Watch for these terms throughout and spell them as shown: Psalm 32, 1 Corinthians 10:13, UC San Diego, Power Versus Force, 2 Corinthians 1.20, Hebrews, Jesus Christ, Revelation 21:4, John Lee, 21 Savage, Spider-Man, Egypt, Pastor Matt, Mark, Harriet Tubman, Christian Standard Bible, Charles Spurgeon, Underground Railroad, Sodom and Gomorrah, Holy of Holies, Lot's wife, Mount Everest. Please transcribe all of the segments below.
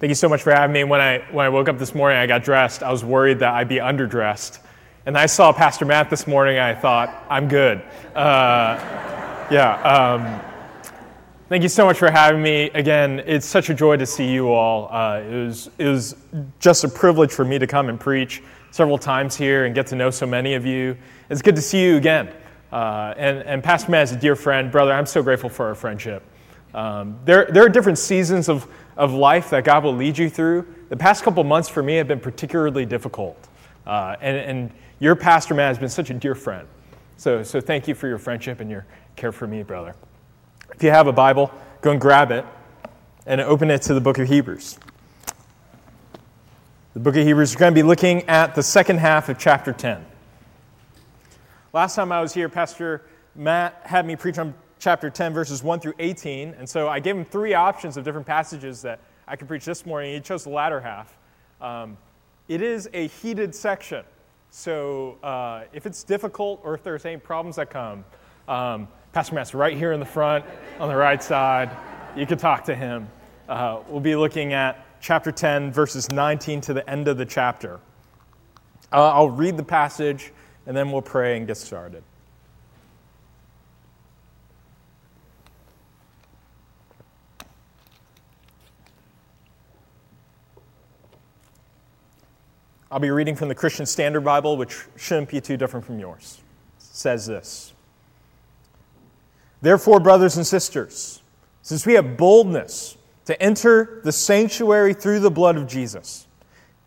Thank you so much for having me. When I woke up this morning, I got dressed. I was worried that I'd be underdressed. And I saw Pastor Matt this morning, and I thought, I'm good. Thank you so much for having me. Again, it's such a joy to see you all. It was just a privilege for me to come and preach several times here and get to know so many of you. It's good to see you again. And Pastor Matt is a dear friend. Brother, I'm so grateful for our friendship. There are different seasons of life that God will lead you through. The past couple months for me have been particularly difficult. And your Pastor Matt has been such a dear friend. So thank you for your friendship and your care for me, brother. If you have a Bible, go and grab it and open it to the book of Hebrews. The book of Hebrews, we're going to be looking at the second half of chapter 10. Last time I was here, Pastor Matt had me preach on chapter 10, verses 1 through 18. And so I gave him three options of different passages that I could preach this morning. He chose the latter half. It is a heated section. So if it's difficult or if there's any problems that come, Pastor Matt's right here in the front on the right side. You can talk to him. We'll be looking at chapter 10, verses 19 to the end of the chapter. I'll read the passage, and then we'll pray and get started. I'll be reading from the Christian Standard Bible, which shouldn't be too different from yours. It says this: "Therefore, brothers and sisters, since we have boldness to enter the sanctuary through the blood of Jesus,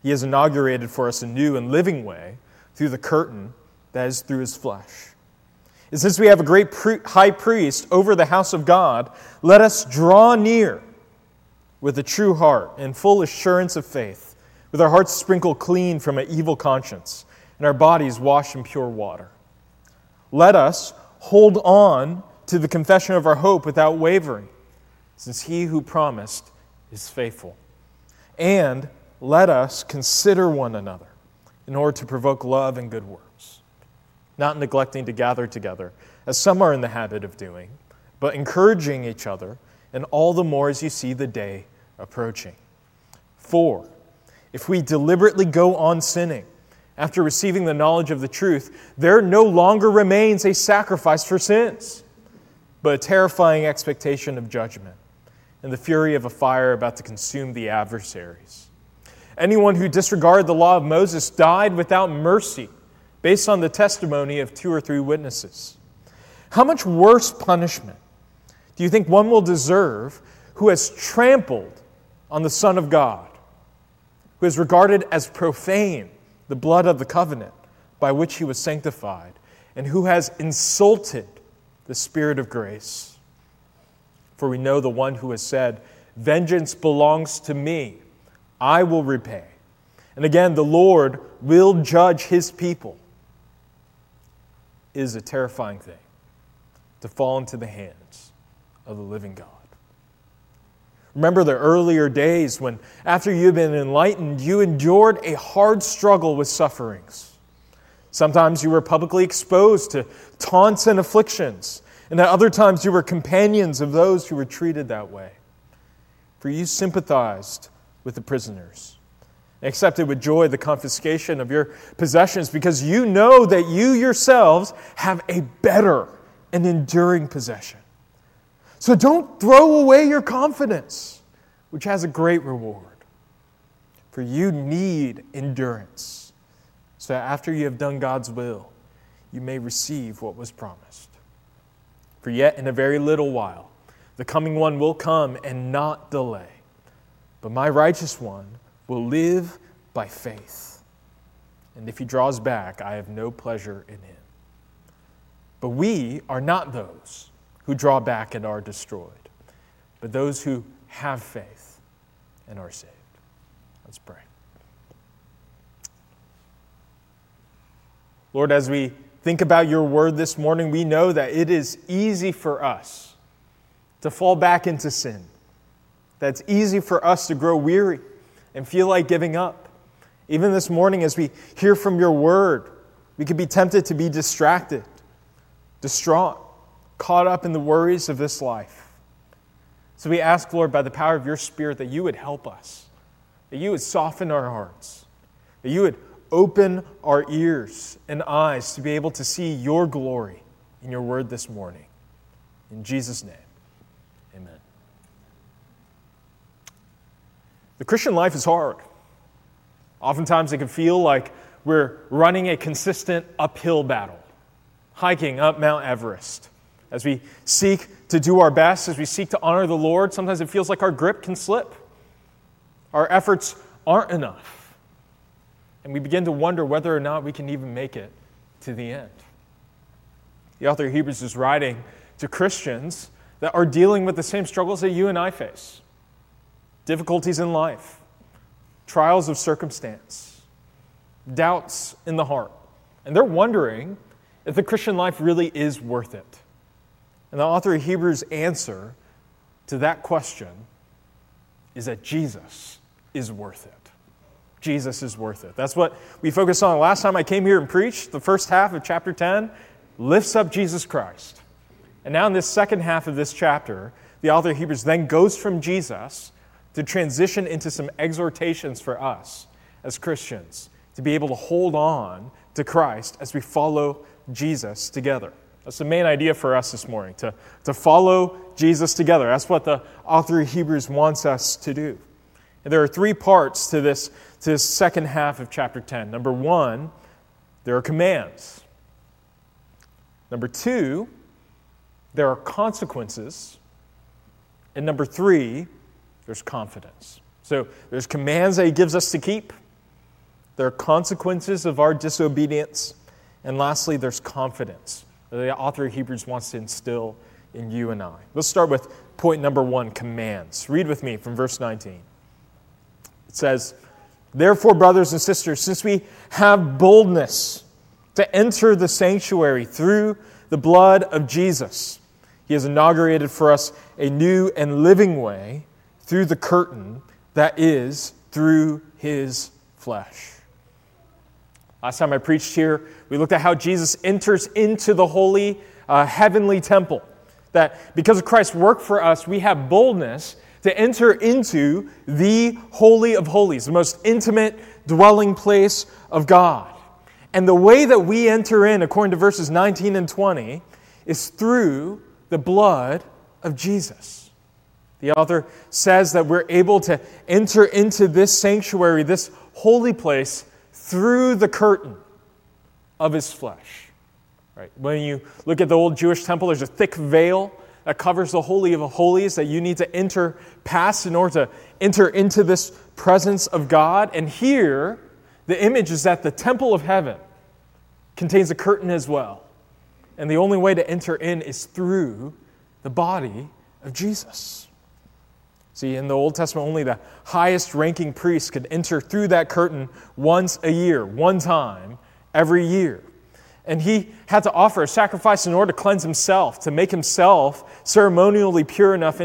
He has inaugurated for us a new and living way through the curtain that is through His flesh. And since we have a great high priest over the house of God, let us draw near with a true heart and full assurance of faith, with our hearts sprinkled clean from an evil conscience, and our bodies washed in pure water. Let us hold on to the confession of our hope without wavering, since He who promised is faithful. And let us consider one another in order to provoke love and good works, not neglecting to gather together, as some are in the habit of doing, but encouraging each other, and all the more as you see the day approaching. For if we deliberately go on sinning, after receiving the knowledge of the truth, there no longer remains a sacrifice for sins, but a terrifying expectation of judgment, and the fury of a fire about to consume the adversaries. Anyone who disregarded the law of Moses died without mercy, based on the testimony of 2 or 3 witnesses. How much worse punishment do you think one will deserve who has trampled on the Son of God, who is regarded as profane the blood of the covenant by which He was sanctified, and who has insulted the Spirit of grace? For we know the one who has said, 'Vengeance belongs to me, I will repay.' And again, 'The Lord will judge His people.' It is a terrifying thing to fall into the hands of the living God. Remember the earlier days when, after you've been enlightened, you endured a hard struggle with sufferings. Sometimes you were publicly exposed to taunts and afflictions, and at other times you were companions of those who were treated that way. For you sympathized with the prisoners, and accepted with joy the confiscation of your possessions, because you know that you yourselves have a better and enduring possession. So don't throw away your confidence, which has a great reward. For you need endurance, so that after you have done God's will, you may receive what was promised. For yet in a very little while, the coming one will come and not delay. But my righteous one will live by faith. And if he draws back, I have no pleasure in him. But we are not those who draw back and are destroyed, but those who have faith and are saved." Let's pray. Lord, as we think about your word this morning, we know that it is easy for us to fall back into sin. That's easy for us to grow weary and feel like giving up. Even this morning, as we hear from your word, we could be tempted to be distracted, distraught, caught up in the worries of this life. So we ask, Lord, by the power of your Spirit, that you would help us that you would soften our hearts, that you would open our ears and eyes to be able to see your glory in your word this morning. In Jesus' name, amen. The Christian life is hard. Oftentimes it can feel like we're running a consistent uphill battle, hiking up Mount Everest. As we seek to do our best, as we seek to honor the Lord, sometimes it feels like our grip can slip. Our efforts aren't enough. And we begin to wonder whether or not we can even make it to the end. The author of Hebrews is writing to Christians that are dealing with the same struggles that you and I face. Difficulties in life, trials of circumstance, doubts in the heart. And they're wondering if the Christian life really is worth it. And the author of Hebrews' answer to that question is that Jesus is worth it. Jesus is worth it. That's what we focused on last time I came here and preached. The first half of chapter 10 lifts up Jesus Christ. And now in this second half of this chapter, the author of Hebrews then goes from Jesus to transition into some exhortations for us as Christians to be able to hold on to Christ as we follow Jesus together. That's the main idea for us this morning, to follow Jesus together. That's what the author of Hebrews wants us to do. And there are three parts to this second half of chapter 10. Number one, there are commands. Number two, there are consequences. And number three, there's confidence. So there's commands that he gives us to keep. There are consequences of our disobedience. And lastly, there's confidence that the author of Hebrews wants to instill in you and I. Let's start with point number one, commands. Read with me from verse 19. It says, "Therefore, brothers and sisters, since we have boldness to enter the sanctuary through the blood of Jesus, he has inaugurated for us a new and living way through the curtain, that is, through his flesh." Last time I preached here, we looked at how Jesus enters into the holy, heavenly temple. That because of Christ's work for us, we have boldness to enter into the Holy of Holies, the most intimate dwelling place of God. And the way that we enter in, according to verses 19 and 20, is through the blood of Jesus. The author says that we're able to enter into this sanctuary, this holy place, through the curtain of his flesh. Right? When you look at the old Jewish temple, there's a thick veil that covers the Holy of Holies that you need to enter past in order to enter into this presence of God. And here, the image is that the temple of heaven contains a curtain as well. And the only way to enter in is through the body of Jesus. See, in the Old Testament, only the highest-ranking priest could enter through that curtain once a year, one time every year. And he had to offer a sacrifice in order to cleanse himself, to make himself ceremonially pure enough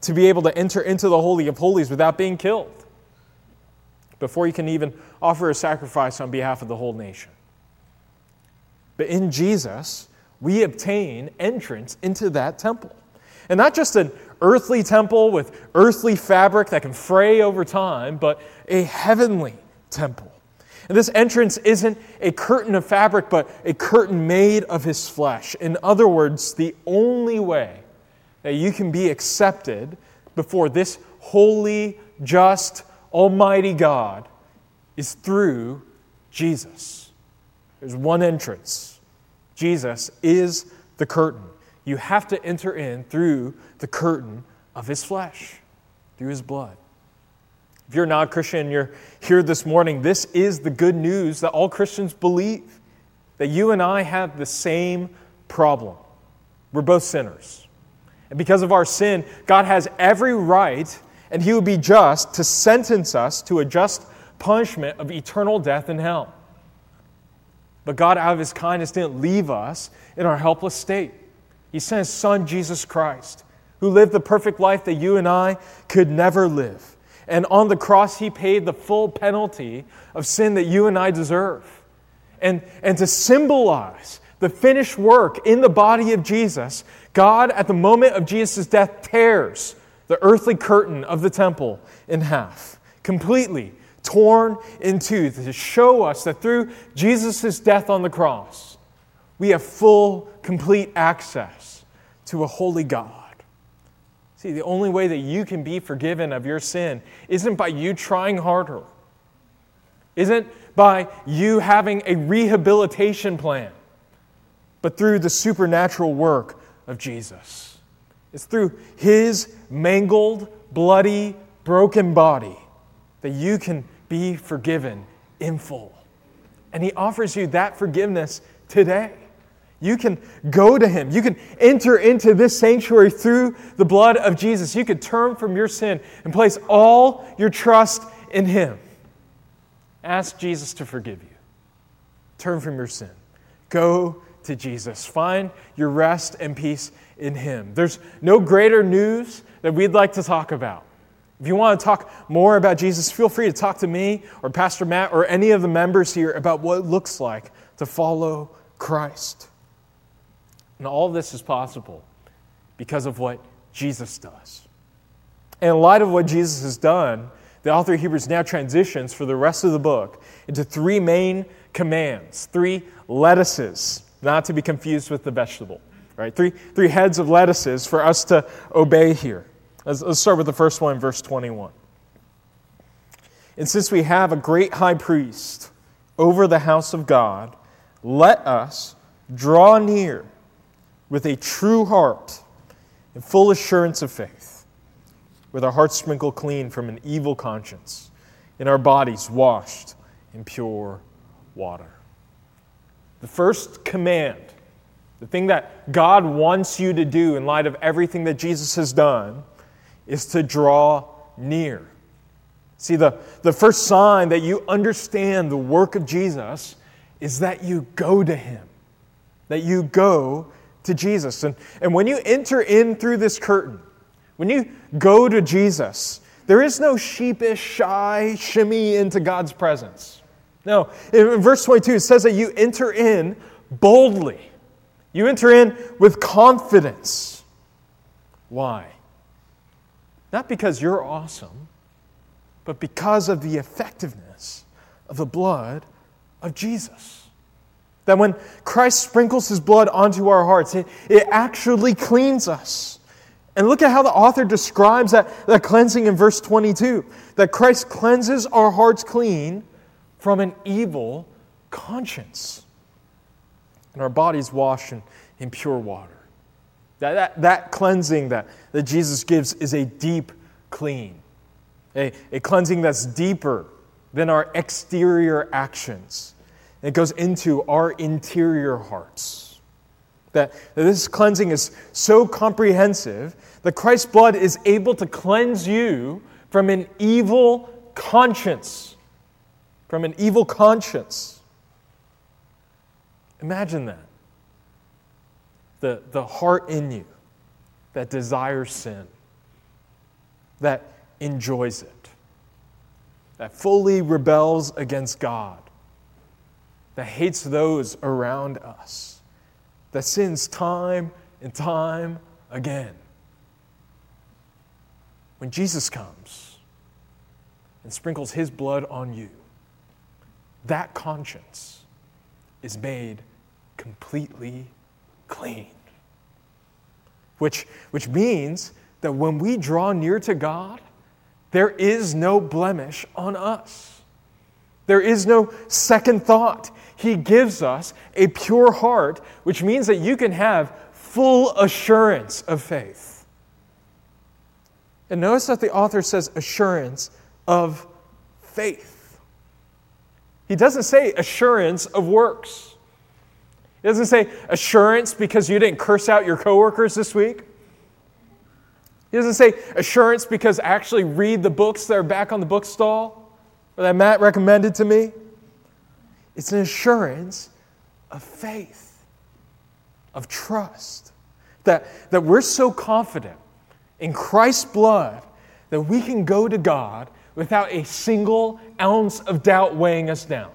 to be able to enter into the Holy of Holies without being killed, before he can even offer a sacrifice on behalf of the whole nation. But in Jesus, we obtain entrance into that temple. And not just an earthly temple with earthly fabric that can fray over time, but a heavenly temple. And this entrance isn't a curtain of fabric, but a curtain made of his flesh. In other words, the only way that you can be accepted before this holy, just, almighty God is through Jesus. There's one entrance. Jesus is the curtain. You have to enter in through the curtain of his flesh, through his blood. If you're not a Christian and you're here this morning, this is the good news that all Christians believe, that you and I have the same problem. We're both sinners. And because of our sin, God has every right, and he would be just, to sentence us to a just punishment of eternal death in hell. But God, out of his kindness, didn't leave us in our helpless state. He sent his Son, Jesus Christ, who lived the perfect life that you and I could never live. And on the cross, he paid the full penalty of sin that you and I deserve. And to symbolize the finished work in the body of Jesus, God, at the moment of Jesus' death, tears the earthly curtain of the temple in half, completely torn in two, to show us that through Jesus' death on the cross, we have full, complete access to a holy God. See, the only way that you can be forgiven of your sin isn't by you trying harder, isn't by you having a rehabilitation plan, but through the supernatural work of Jesus. It's through His mangled, bloody, broken body that you can be forgiven in full. And He offers you that forgiveness today. You can go to Him. You can enter into this sanctuary through the blood of Jesus. You can turn from your sin and place all your trust in Him. Ask Jesus to forgive you. Turn from your sin. Go to Jesus. Find your rest and peace in Him. There's no greater news that we'd like to talk about. If you want to talk more about Jesus, feel free to talk to me or Pastor Matt or any of the members here about what it looks like to follow Christ. And all this is possible because of what Jesus does. And in light of what Jesus has done, the author of Hebrews now transitions for the rest of the book into three main commands, three lettuces, not to be confused with the vegetable, right? Three heads of lettuces for us to obey here. Let's start with the first one, verse 21. And since we have a great high priest over the house of God, let us draw near with a true heart and full assurance of faith, with our hearts sprinkled clean from an evil conscience, and our bodies washed in pure water. The first command, the thing that God wants you to do in light of everything that Jesus has done, is to draw near. See, the first sign that you understand the work of Jesus is that you go to Him, that you go to Jesus. And when you enter in through this curtain, when you go to Jesus, there is no sheepish, shy shimmy into God's presence. No, in verse 22, it says that you enter in boldly. You enter in with confidence. Why? Not because you're awesome, but because of the effectiveness of the blood of Jesus. That when Christ sprinkles His blood onto our hearts, it actually cleans us. And look at how the author describes that cleansing in verse 22. That Christ cleanses our hearts clean from an evil conscience. And our bodies washed in pure water. That cleansing that Jesus gives is a deep clean. A cleansing that's deeper than our exterior actions. It goes into our interior hearts. That this cleansing is so comprehensive that Christ's blood is able to cleanse you from an evil conscience. From an evil conscience. Imagine that. The heart in you that desires sin, that enjoys it, that fully rebels against God, that hates those around us, that sins time and time again. When Jesus comes and sprinkles His blood on you, that conscience is made completely clean. Which means that when we draw near to God, there is no blemish on us. There is no second thought. He gives us a pure heart, which means that you can have full assurance of faith. And notice that the author says assurance of faith. He doesn't say assurance of works. He doesn't say assurance because you didn't curse out your coworkers this week. He doesn't say assurance because I actually read the books that are back on the bookstall, or that Matt recommended to me. It's an assurance of faith, of trust, that we're so confident in Christ's blood that we can go to God without a single ounce of doubt weighing us down.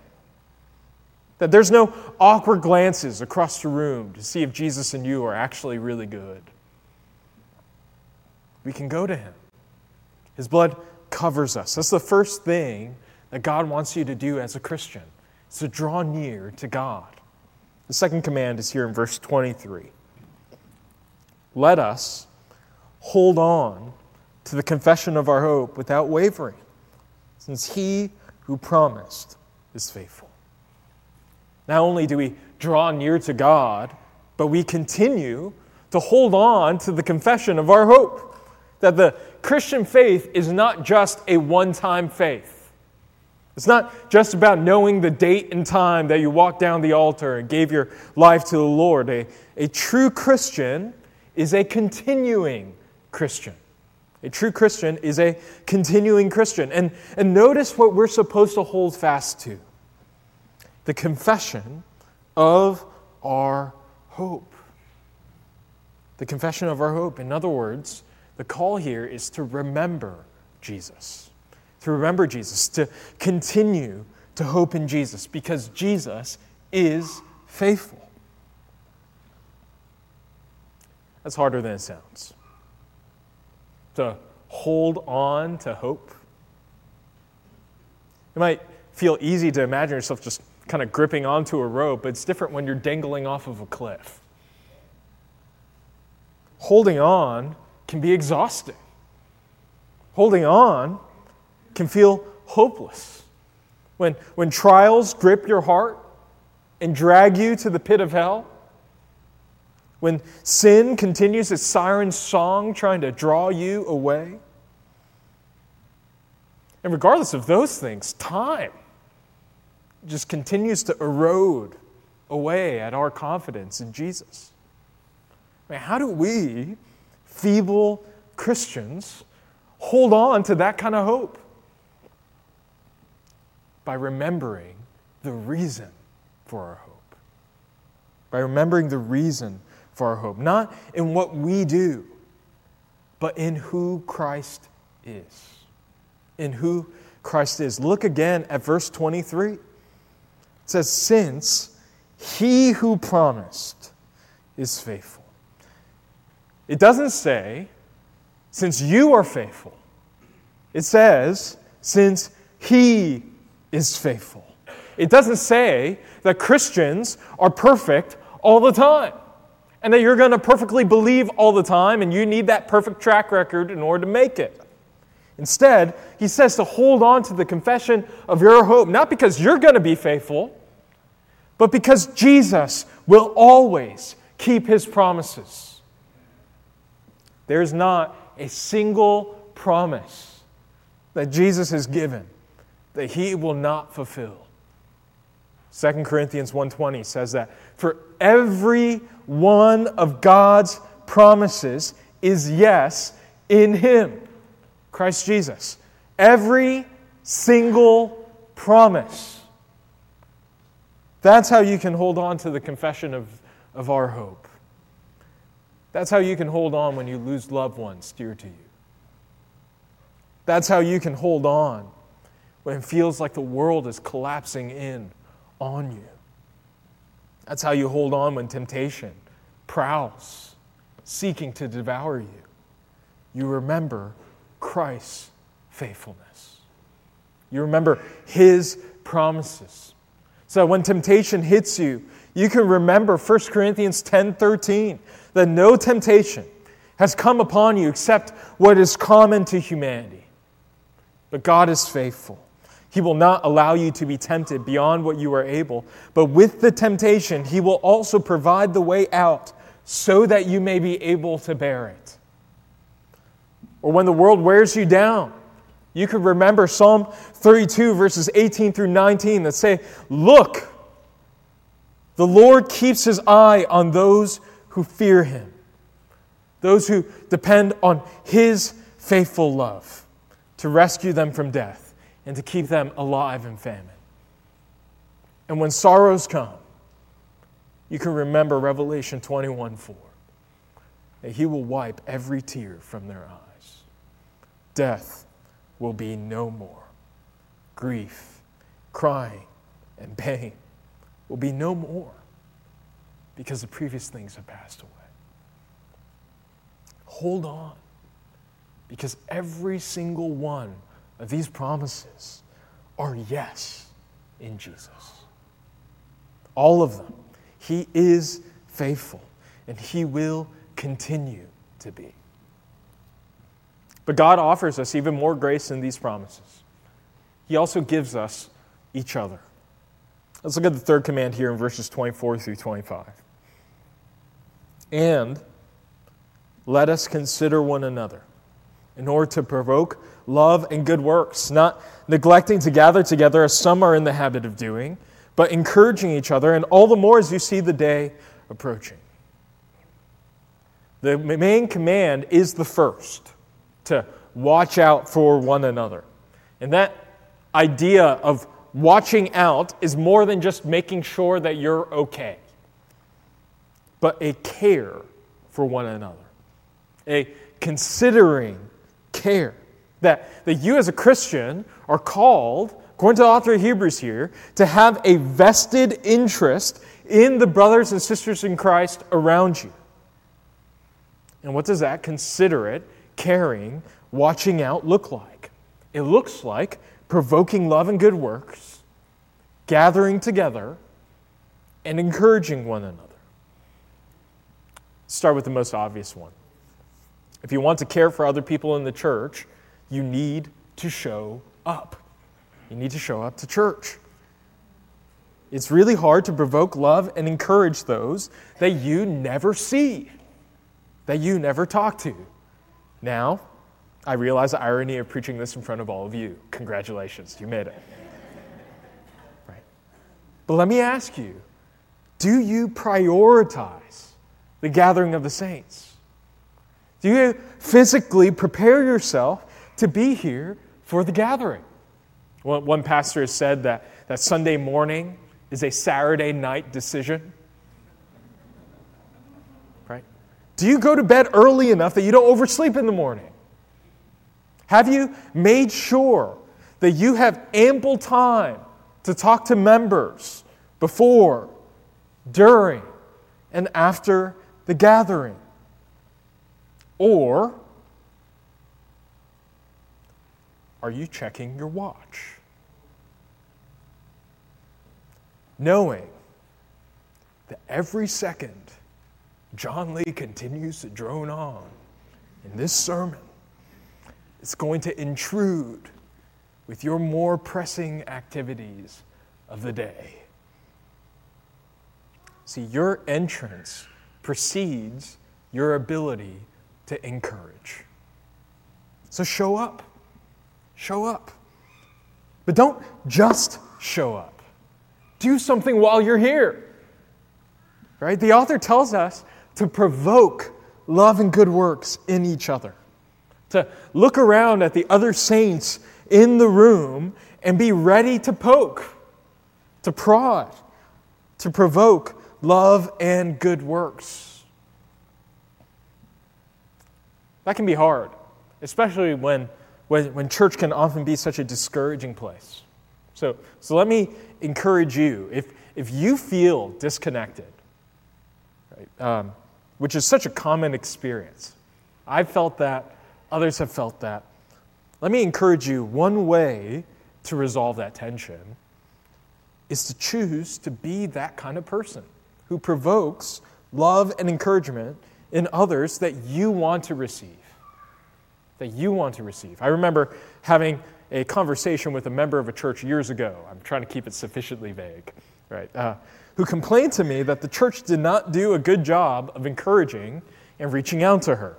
That there's no awkward glances across the room to see if Jesus and you are actually really good. We can go to Him. His blood covers us. That's the first thing that God wants you to do as a Christian, is to draw near to God. The second command is here in verse 23. Let us hold on to the confession of our hope without wavering, since he who promised is faithful. Not only do we draw near to God, but we continue to hold on to the confession of our hope, that the Christian faith is not just a one-time faith. It's not just about knowing the date and time that you walked down the altar and gave your life to the Lord. A true Christian is a continuing Christian. A true Christian is a continuing Christian. And notice what we're supposed to hold fast to. The confession of our hope. The confession of our hope. In other words, the call here is to remember Jesus. To remember Jesus. To continue to hope in Jesus. Because Jesus is faithful. That's harder than it sounds. To hold on to hope. It might feel easy to imagine yourself just kind of gripping onto a rope, but it's different when you're dangling off of a cliff. Holding on can be exhausting. Holding on can feel hopeless. When trials grip your heart and drag you to the pit of hell, when sin continues its siren song trying to draw you away. And regardless of those things, time just continues to erode away at our confidence in Jesus. I mean, how do we, feeble Christians, hold on to that kind of hope? By remembering the reason for our hope. By remembering the reason for our hope, not in what we do, but in who Christ is. In who Christ is. Look again at verse 23. It says, since he who promised is faithful. It doesn't say, since you are faithful. It says, since he is faithful. It doesn't say that Christians are perfect all the time, and that you're going to perfectly believe all the time, and you need that perfect track record in order to make it. Instead, he says to hold on to the confession of your hope, not because you're going to be faithful, but because Jesus will always keep his promises. There is not a single promise that Jesus has given that he will not fulfill. 2 Corinthians 1.20 says that for every one of God's promises is yes in him, Christ Jesus. Every single promise. That's how you can hold on to the confession of our hope. That's how you can hold on when you lose loved ones dear to you. That's how you can hold on when it feels like the world is collapsing in on you. That's how you hold on when temptation prowls, seeking to devour you. You remember Christ's faithfulness. You remember his promises. So when temptation hits you, you can remember 1 Corinthians 10:13, that no temptation has come upon you except what is common to humanity. But God is faithful. He will not allow you to be tempted beyond what you are able, but with the temptation, he will also provide the way out so that you may be able to bear it. Or when the world wears you down, you could remember Psalm 32, verses 18 through 19 that say, look, the Lord keeps his eye on those who fear him, those who depend on his faithful love to rescue them from death and to keep them alive in famine. And when sorrows come, you can remember Revelation 21:4, that he will wipe every tear from their eyes. Death will be no more. Grief, crying, and pain will be no more, because the previous things have passed away. Hold on, because every single one of these promises are yes in Jesus. All of them. He is faithful, and he will continue to be. But God offers us even more grace in these promises. He also gives us each other. Let's look at the third command here in verses 24 through 25. And let us consider one another in order to provoke love and good works, not neglecting to gather together as some are in the habit of doing, but encouraging each other, and all the more as you see the day approaching. The main command is the first, to watch out for one another. And that idea of watching out is more than just making sure that you're okay, but a care for one another, a considering care that you as a Christian are called, according to the author of Hebrews here, to have a vested interest in the brothers and sisters in Christ around you. And what does that considerate, caring, watching out look like? It looks like provoking love and good works, gathering together, and encouraging one another. Start with the most obvious one. If you want to care for other people in the church, you need to show up. You need to show up to church. It's really hard to provoke love and encourage those that you never see, that you never talk to. Now, I realize the irony of preaching this in front of all of you. Congratulations, you made it. Right? But let me ask you, do you prioritize the gathering of the saints? Do you physically prepare yourself to be here for the gathering? One pastor has said that Sunday morning is a Saturday night decision. Right? Do you go to bed early enough that you don't oversleep in the morning? Have you made sure that you have ample time to talk to members before, during, and after the gathering? Or are you checking your watch? Knowing that every second John Lee continues to drone on in this sermon, it's going to intrude with your more pressing activities of the day. See, your entrance precedes your ability to encourage. So show up. Show up. But don't just show up. Do something while you're here. Right? The author tells us to provoke love and good works in each other, to look around at the other saints in the room and be ready to poke, to prod, to provoke love and good works. That can be hard, especially when church can often be such a discouraging place. So let me encourage you, if you feel disconnected, right, which is such a common experience, I've felt that, others have felt that. Let me encourage you, one way to resolve that tension is to choose to be that kind of person who provokes love and encouragement in others that you want to receive. I remember having a conversation with a member of a church years ago. I'm trying to keep it sufficiently vague, right? Who complained to me that the church did not do a good job of encouraging and reaching out to her.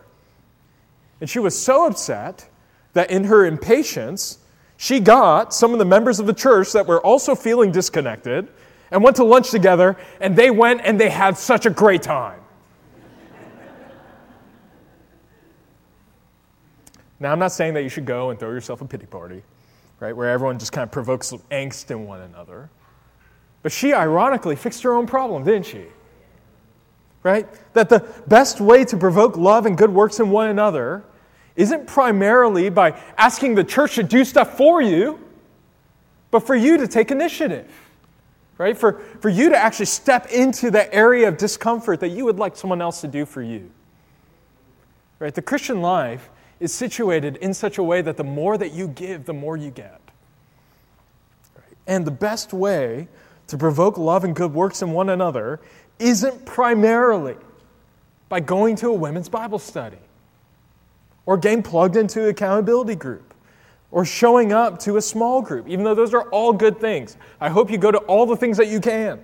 And she was so upset that in her impatience, she got some of the members of the church that were also feeling disconnected and went to lunch together, and they went and they had such a great time. Now, I'm not saying that you should go and throw yourself a pity party, right, where everyone just kind of provokes some angst in one another. But she, ironically, fixed her own problem, didn't she? Right? That the best way to provoke love and good works in one another isn't primarily by asking the church to do stuff for you, but for you to take initiative, right? For you to actually step into that area of discomfort that you would like someone else to do for you. Right? The Christian life is situated in such a way that the more that you give, the more you get. And the best way to provoke love and good works in one another isn't primarily by going to a women's Bible study or getting plugged into an accountability group or showing up to a small group, even though those are all good things. I hope you go to all the things that you can.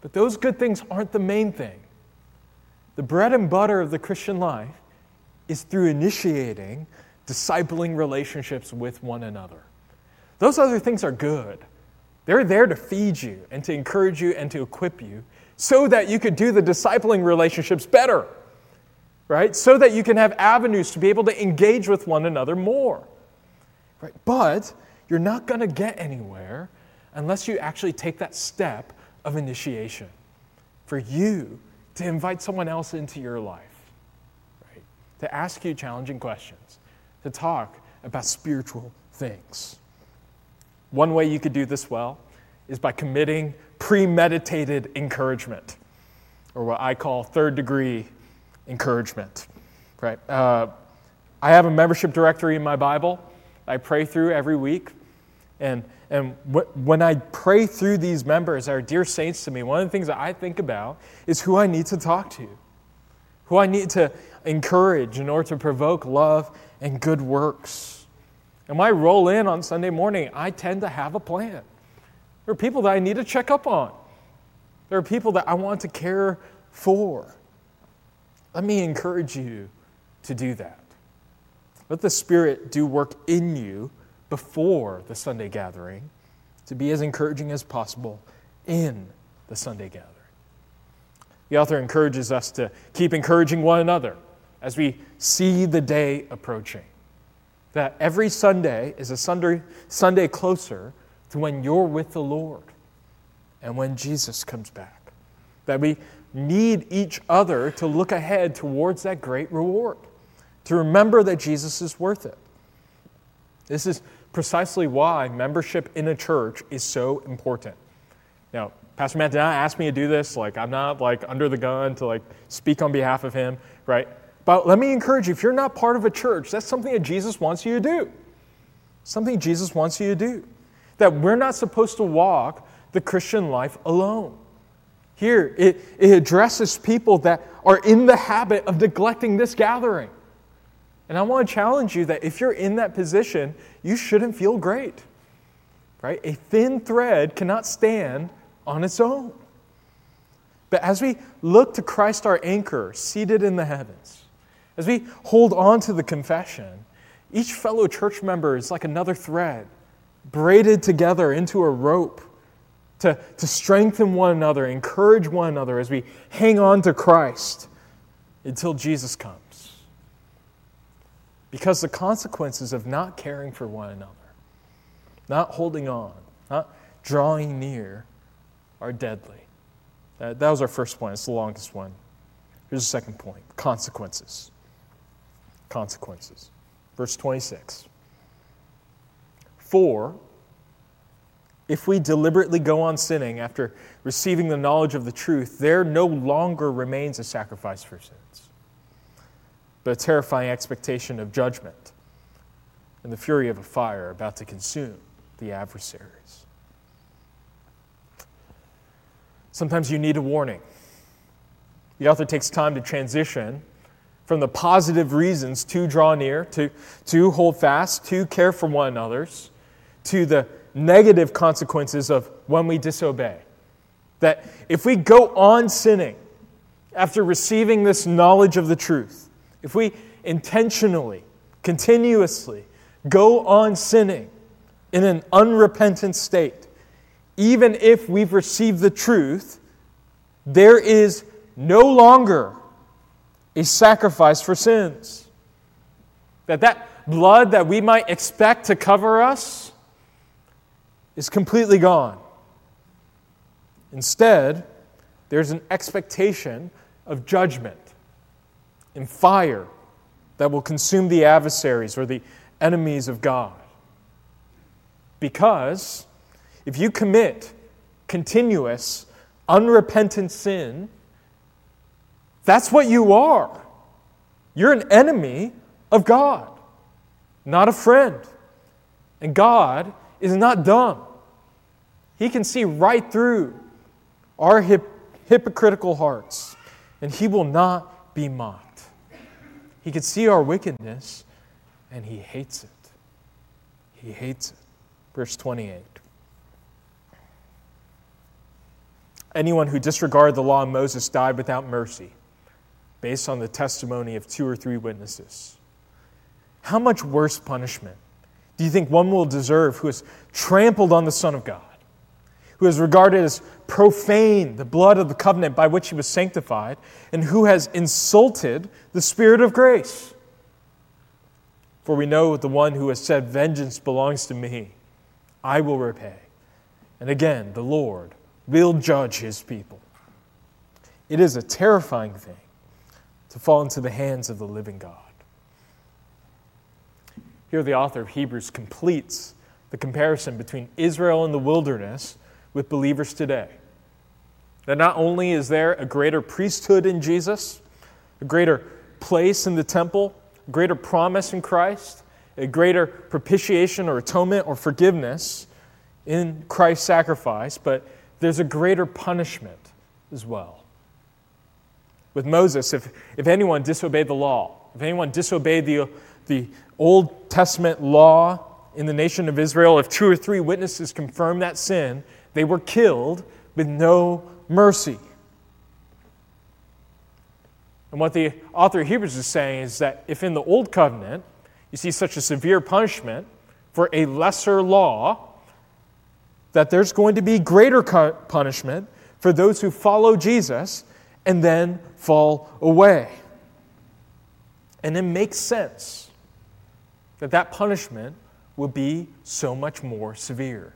But those good things aren't the main thing. The bread and butter of the Christian life is through initiating discipling relationships with one another. Those other things are good. They're there to feed you and to encourage you and to equip you so that you could do the discipling relationships better, right? So that you can have avenues to be able to engage with one another more, right? But you're not going to get anywhere unless you actually take that step of initiation for you to invite someone else into your life, right? To ask you challenging questions, to talk about spiritual things. One way you could do this well is by committing premeditated encouragement, or what I call third-degree encouragement. Right? I have a membership directory in my Bible I pray through every week, and when I pray through these members, our dear saints to me, one of the things that I think about is who I need to talk to, who I need to encourage in order to provoke love and good works. And when I roll in on Sunday morning, I tend to have a plan. There are people that I need to check up on. There are people that I want to care for. Let me encourage you to do that. Let the Spirit do work in you before the Sunday gathering to be as encouraging as possible in the Sunday gathering. The author encourages us to keep encouraging one another as we see the day approaching. That every Sunday is a Sunday closer to when you're with the Lord and when Jesus comes back. That we need each other to look ahead towards that great reward, to remember that Jesus is worth it. This is precisely why membership in a church is so important. Now, Pastor Matt did not ask me to do this. I'm not under the gun to speak on behalf of him, right? But let me encourage you, if you're not part of a church, that's something that Jesus wants you to do. Something Jesus wants you to do. That we're not supposed to walk the Christian life alone. Here, it addresses people that are in the habit of neglecting this gathering. And I want to challenge you that if you're in that position, you shouldn't feel great. Right? A thin thread cannot stand on its own. But as we look to Christ our anchor, seated in the heavens, as we hold on to the confession, each fellow church member is like another thread braided together into a rope to strengthen one another, encourage one another as we hang on to Christ until Jesus comes. Because the consequences of not caring for one another, not holding on, not drawing near, are deadly. That was our first point. It's the longest one. Here's the second point. Consequences. Consequences. Verse 26. For, if we deliberately go on sinning after receiving the knowledge of the truth, there no longer remains a sacrifice for sins, but a terrifying expectation of judgment and the fury of a fire about to consume the adversaries. Sometimes you need a warning. The author takes time to transition from the positive reasons to draw near, to hold fast, to care for one another's, to the negative consequences of when we disobey. That if we go on sinning after receiving this knowledge of the truth, if we intentionally, continuously go on sinning in an unrepentant state, even if we've received the truth, there is no longer a sacrifice for sins. That blood that we might expect to cover us is completely gone. Instead, there's an expectation of judgment and fire that will consume the adversaries or the enemies of God. Because if you commit continuous, unrepentant sin, that's what you are. You're an enemy of God, not a friend. And God is not dumb. He can see right through our hypocritical hearts, and He will not be mocked. He can see our wickedness, and He hates it. He hates it. Verse 28. Anyone who disregarded the law of Moses died without mercy, based on the testimony of 2 or 3 witnesses. How much worse punishment do you think one will deserve who has trampled on the Son of God, who has regarded as profane the blood of the covenant by which He was sanctified, and who has insulted the Spirit of grace? For we know the one who has said, "Vengeance belongs to me, I will repay." And again, the Lord will judge His people. It is a terrifying thing to fall into the hands of the living God. Here the author of Hebrews completes the comparison between Israel in the wilderness with believers today. That not only is there a greater priesthood in Jesus, a greater place in the temple, a greater promise in Christ, a greater propitiation or atonement or forgiveness in Christ's sacrifice, but there's a greater punishment as well. With Moses, if anyone disobeyed the law, if anyone disobeyed the Old Testament law in the nation of Israel, if 2 or 3 witnesses confirmed that sin, they were killed with no mercy. And what the author of Hebrews is saying is that if in the Old Covenant you see such a severe punishment for a lesser law, that there's going to be greater punishment for those who follow Jesus and then fall away. And it makes sense that that punishment will be so much more severe.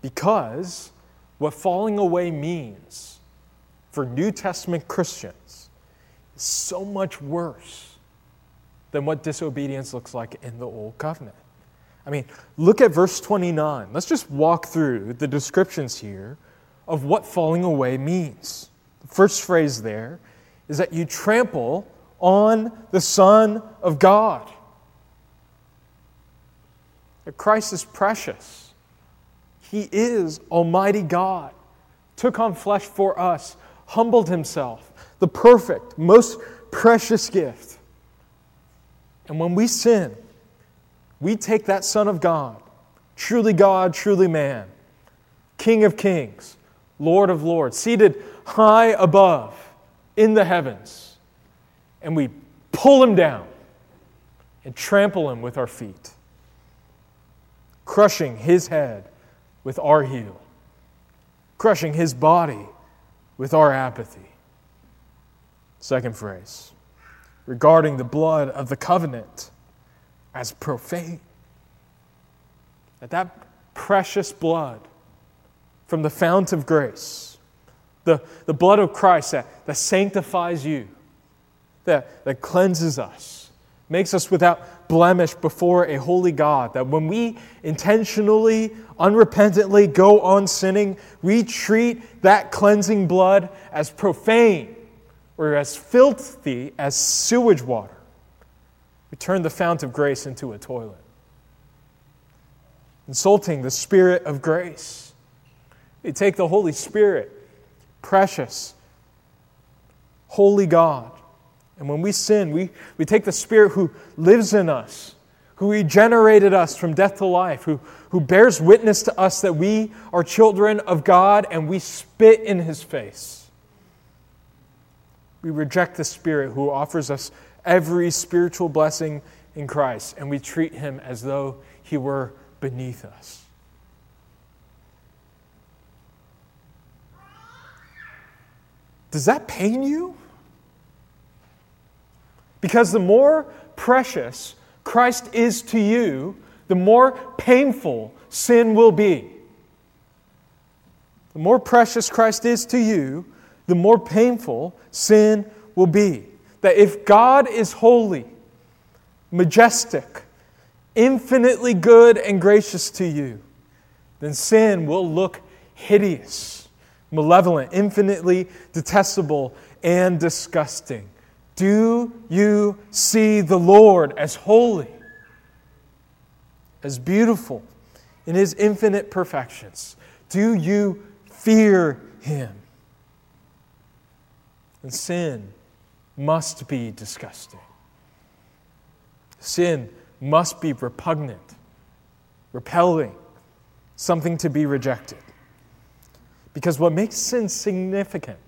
Because what falling away means for New Testament Christians is so much worse than what disobedience looks like in the Old Covenant. I mean, look at verse 29. Let's just walk through the descriptions here of what falling away means. The first phrase there is that you trample on the Son of God. That Christ is precious. He is Almighty God, took on flesh for us, humbled Himself, the perfect, most precious gift. And when we sin, we take that Son of God, truly man, King of kings, Lord of lords, seated high above in the heavens, and we pull Him down and trample Him with our feet, crushing His head with our heel, crushing His body with our apathy. Second phrase, regarding the blood of the covenant as profane. That precious blood from the fount of grace, the blood of Christ that sanctifies you, that cleanses us, makes us without blemish before a holy God, that when we intentionally, unrepentantly go on sinning, we treat that cleansing blood as profane or as filthy as sewage water. We turn the fount of grace into a toilet, insulting the Spirit of grace. We take the Holy Spirit, precious, holy God, and when we sin, we take the Spirit who lives in us, who regenerated us from death to life, who bears witness to us that we are children of God, and we spit in His face. We reject the Spirit who offers us every spiritual blessing in Christ, and we treat Him as though He were beneath us. Does that pain you? Because the more precious Christ is to you, the more painful sin will be. The more precious Christ is to you, the more painful sin will be. That if God is holy, majestic, infinitely good and gracious to you, then sin will look hideous, malevolent, infinitely detestable and disgusting Do you see the Lord as holy, as beautiful in His infinite perfections? Do you fear Him? And sin must be disgusting. Sin must be repugnant, repelling, something to be rejected. Because what makes sin significant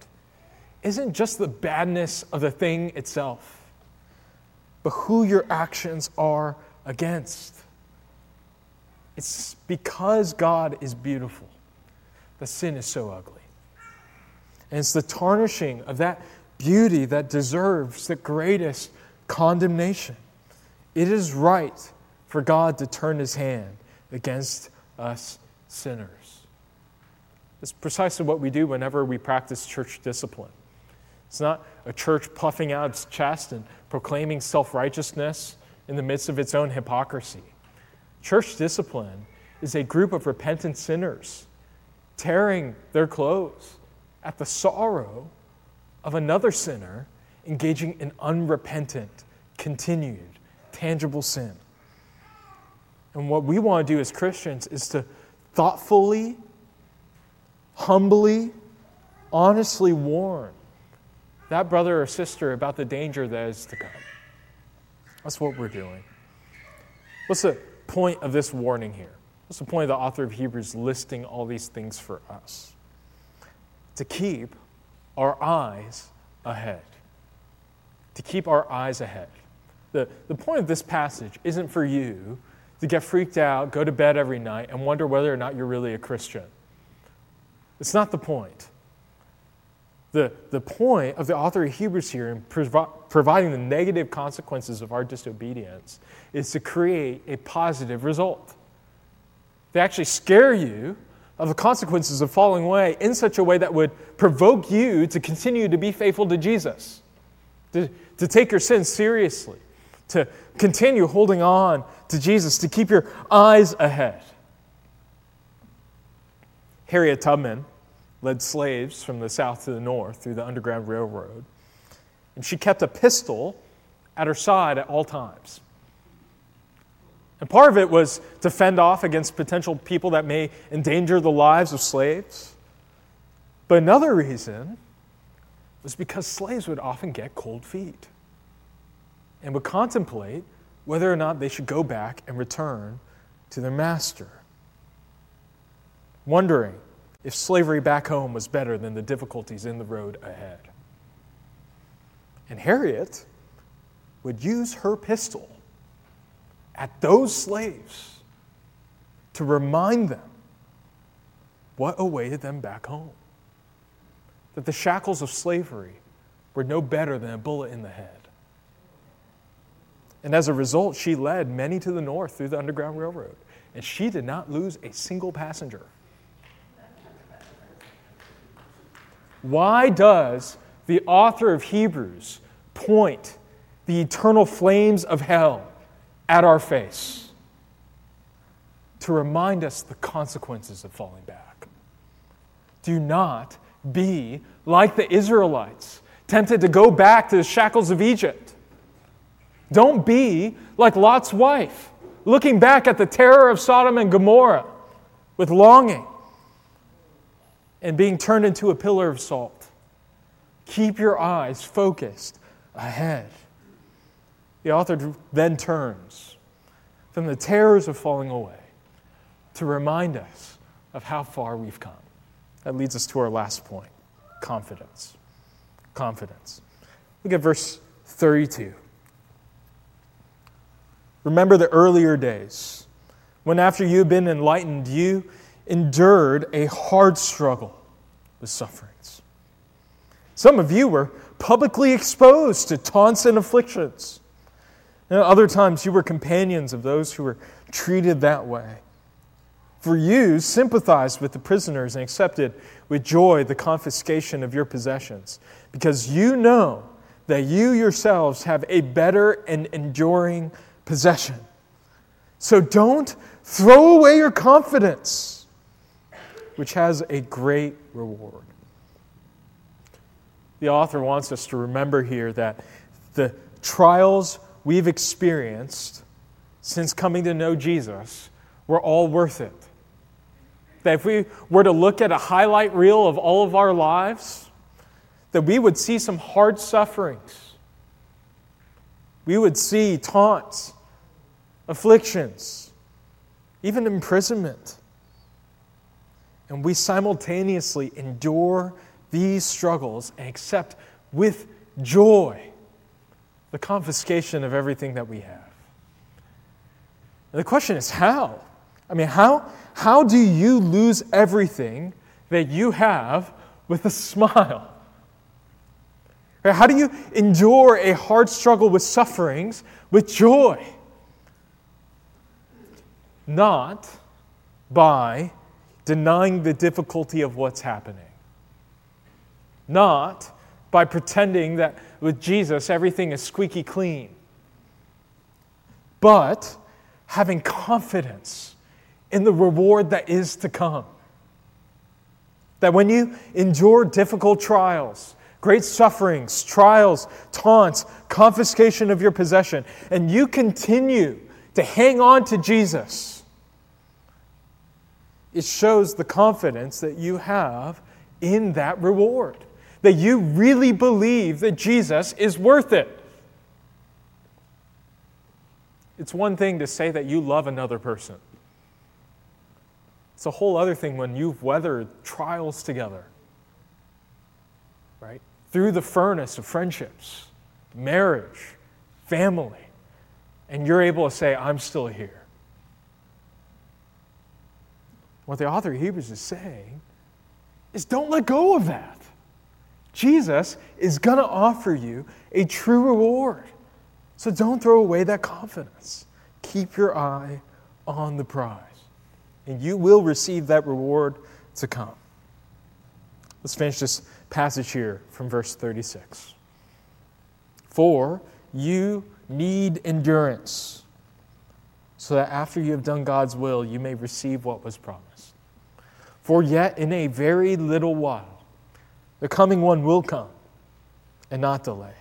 isn't just the badness of the thing itself, but who your actions are against. It's because God is beautiful that sin is so ugly. And it's the tarnishing of that beauty that deserves the greatest condemnation. It is right for God to turn His hand against us sinners. It's precisely what we do whenever we practice church discipline. It's not a church puffing out its chest and proclaiming self-righteousness in the midst of its own hypocrisy. Church discipline is a group of repentant sinners tearing their clothes at the sorrow of another sinner engaging in unrepentant, continued, tangible sin. And what we want to do as Christians is to thoughtfully, humbly, honestly warn that brother or sister about the danger that is to come. That's what we're doing. What's the point of this warning here? What's the point of the author of Hebrews listing all these things for us? To keep our eyes ahead. To keep our eyes ahead. The point of this passage isn't for you to get freaked out, go to bed every night, and wonder whether or not you're really a Christian. It's not the point. The point of the author of Hebrews here in providing the negative consequences of our disobedience is to create a positive result. They actually scare you of the consequences of falling away in such a way that would provoke you to continue to be faithful to Jesus, to take your sins seriously, to continue holding on to Jesus, to keep your eyes ahead. Harriet Tubman led slaves from the south to the north through the Underground Railroad, and she kept a pistol at her side at all times. And part of it was to fend off against potential people that may endanger the lives of slaves. But another reason was because slaves would often get cold feet and would contemplate whether or not they should go back and return to their master, wondering if slavery back home was better than the difficulties in the road ahead. And Harriet would use her pistol at those slaves to remind them what awaited them back home. That the shackles of slavery were no better than a bullet in the head. And as a result, she led many to the north through the Underground Railroad, and she did not lose a single passenger. Why does the author of Hebrews point the eternal flames of hell at our face? To remind us the consequences of falling back. Do not be like the Israelites, tempted to go back to the shackles of Egypt. Don't be like Lot's wife, looking back at the terror of Sodom and Gomorrah with longing and being turned into a pillar of salt. Keep your eyes focused ahead. The author then turns from the terrors of falling away to remind us of how far we've come. That leads us to our last point, confidence. Confidence. Look at verse 32. Remember the earlier days, when after you had been enlightened, you endured a hard struggle with sufferings. Some of you were publicly exposed to taunts and afflictions. And at other times you were companions of those who were treated that way. For you sympathized with the prisoners and accepted with joy the confiscation of your possessions, because you know that you yourselves have a better and enduring possession. So don't throw away your confidence, which has a great reward. The author wants us to remember here that the trials we've experienced since coming to know Jesus were all worth it. That if we were to look at a highlight reel of all of our lives, that we would see some hard sufferings. We would see taunts, afflictions, even imprisonment. And we simultaneously endure these struggles and accept with joy the confiscation of everything that we have. And the question is how? I mean, how do you lose everything that you have with a smile? How do you endure a hard struggle with sufferings with joy? Not by denying the difficulty of what's happening. Not by pretending that with Jesus everything is squeaky clean. But having confidence in the reward that is to come. That when you endure difficult trials, great sufferings, trials, taunts, confiscation of your possession, and you continue to hang on to Jesus, it shows the confidence that you have in that reward. That you really believe that Jesus is worth it. It's one thing to say that you love another person. It's a whole other thing when you've weathered trials together, right? Through the furnace of friendships, marriage, family, and you're able to say, I'm still here. What the author of Hebrews is saying is don't let go of that. Jesus is going to offer you a true reward. So don't throw away that confidence. Keep your eye on the prize. And you will receive that reward to come. Let's finish this passage here from verse 36. For you need endurance, so that after you have done God's will, you may receive what was promised. For yet in a very little while, the coming one will come and not delay.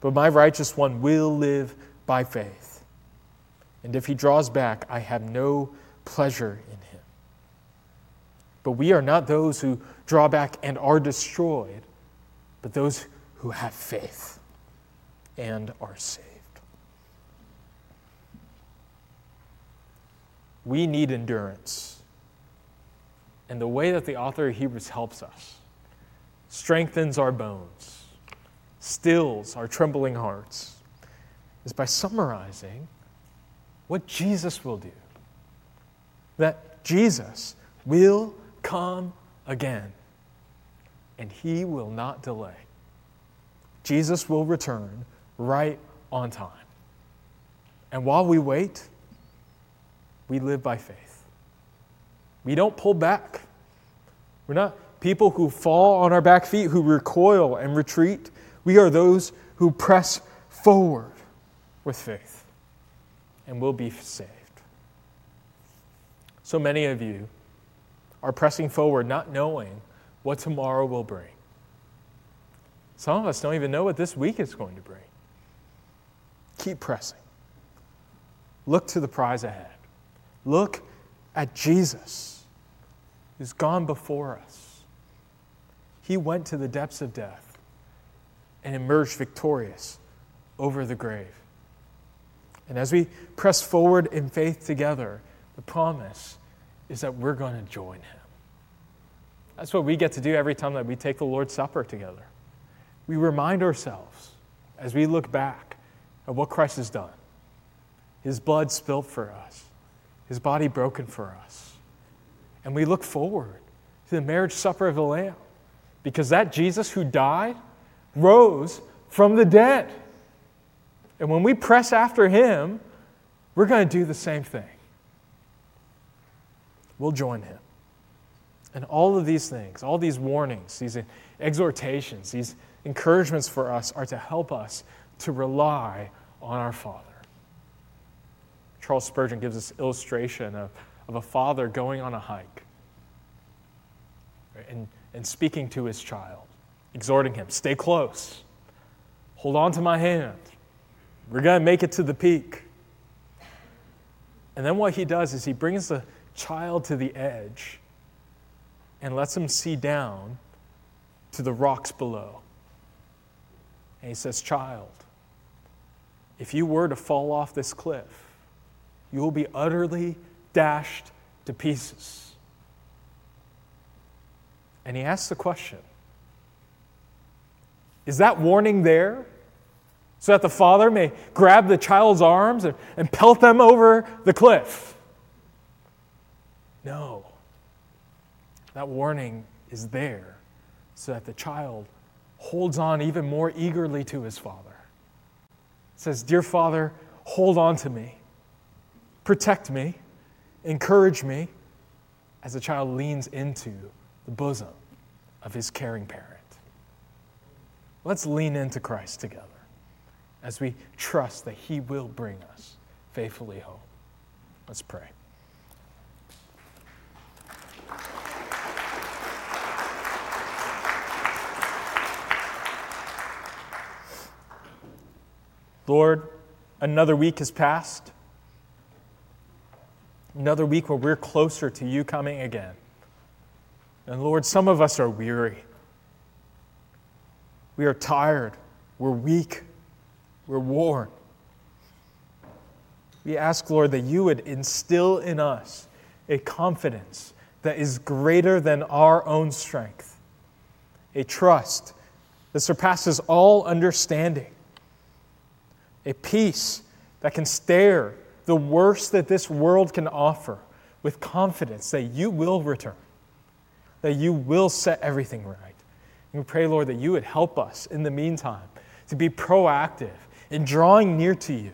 But my righteous one will live by faith. And if he draws back, I have no pleasure in him. But we are not those who draw back and are destroyed, but those who have faith and are saved. We need endurance. And the way that the author of Hebrews helps us, strengthens our bones, stills our trembling hearts, is by summarizing what Jesus will do. That Jesus will come again, and he will not delay. Jesus will return right on time. And while we wait, we live by faith. We don't pull back. We're not people who fall on our back feet, who recoil and retreat. We are those who press forward with faith, and will be saved. So many of you are pressing forward not knowing what tomorrow will bring. Some of us don't even know what this week is going to bring. Keep pressing. Look to the prize ahead. Look at Jesus, who's gone before us. He went to the depths of death and emerged victorious over the grave. And as we press forward in faith together, the promise is that we're going to join him. That's what we get to do every time that we take the Lord's Supper together. We remind ourselves as we look back at what Christ has done. His blood spilled for us. His body broken for us. And we look forward to the marriage supper of the Lamb, because that Jesus who died rose from the dead. And when we press after him, we're going to do the same thing. We'll join him. And all of these things, all these warnings, these exhortations, these encouragements for us are to help us to rely on our Father. Charles Spurgeon gives this illustration of a father going on a hike and speaking to his child, exhorting him, stay close. Hold on to my hand. We're going to make it to the peak. And then what he does is he brings the child to the edge and lets him see down to the rocks below. And he says, child, if you were to fall off this cliff, you will be utterly dashed to pieces. And he asks the question, is that warning there so that the father may grab the child's arms and pelt them over the cliff? No. That warning is there so that the child holds on even more eagerly to his father. It says, dear Father, hold on to me. Protect me. Encourage me, as the child leans into the bosom of his caring parent. Let's lean into Christ together as we trust that he will bring us faithfully home. Let's pray. Lord, another week has passed. Another week where we're closer to you coming again. And Lord, some of us are weary. We are tired. We're weak. We're worn. We ask, Lord, that you would instill in us a confidence that is greater than our own strength, a trust that surpasses all understanding, a peace that can stare the worst that this world can offer with confidence that you will return, that you will set everything right. And we pray, Lord, that you would help us in the meantime to be proactive in drawing near to you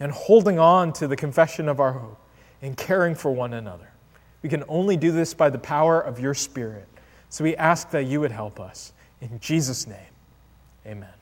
and holding on to the confession of our hope and caring for one another. We can only do this by the power of your Spirit. So we ask that you would help us. In Jesus' name, amen.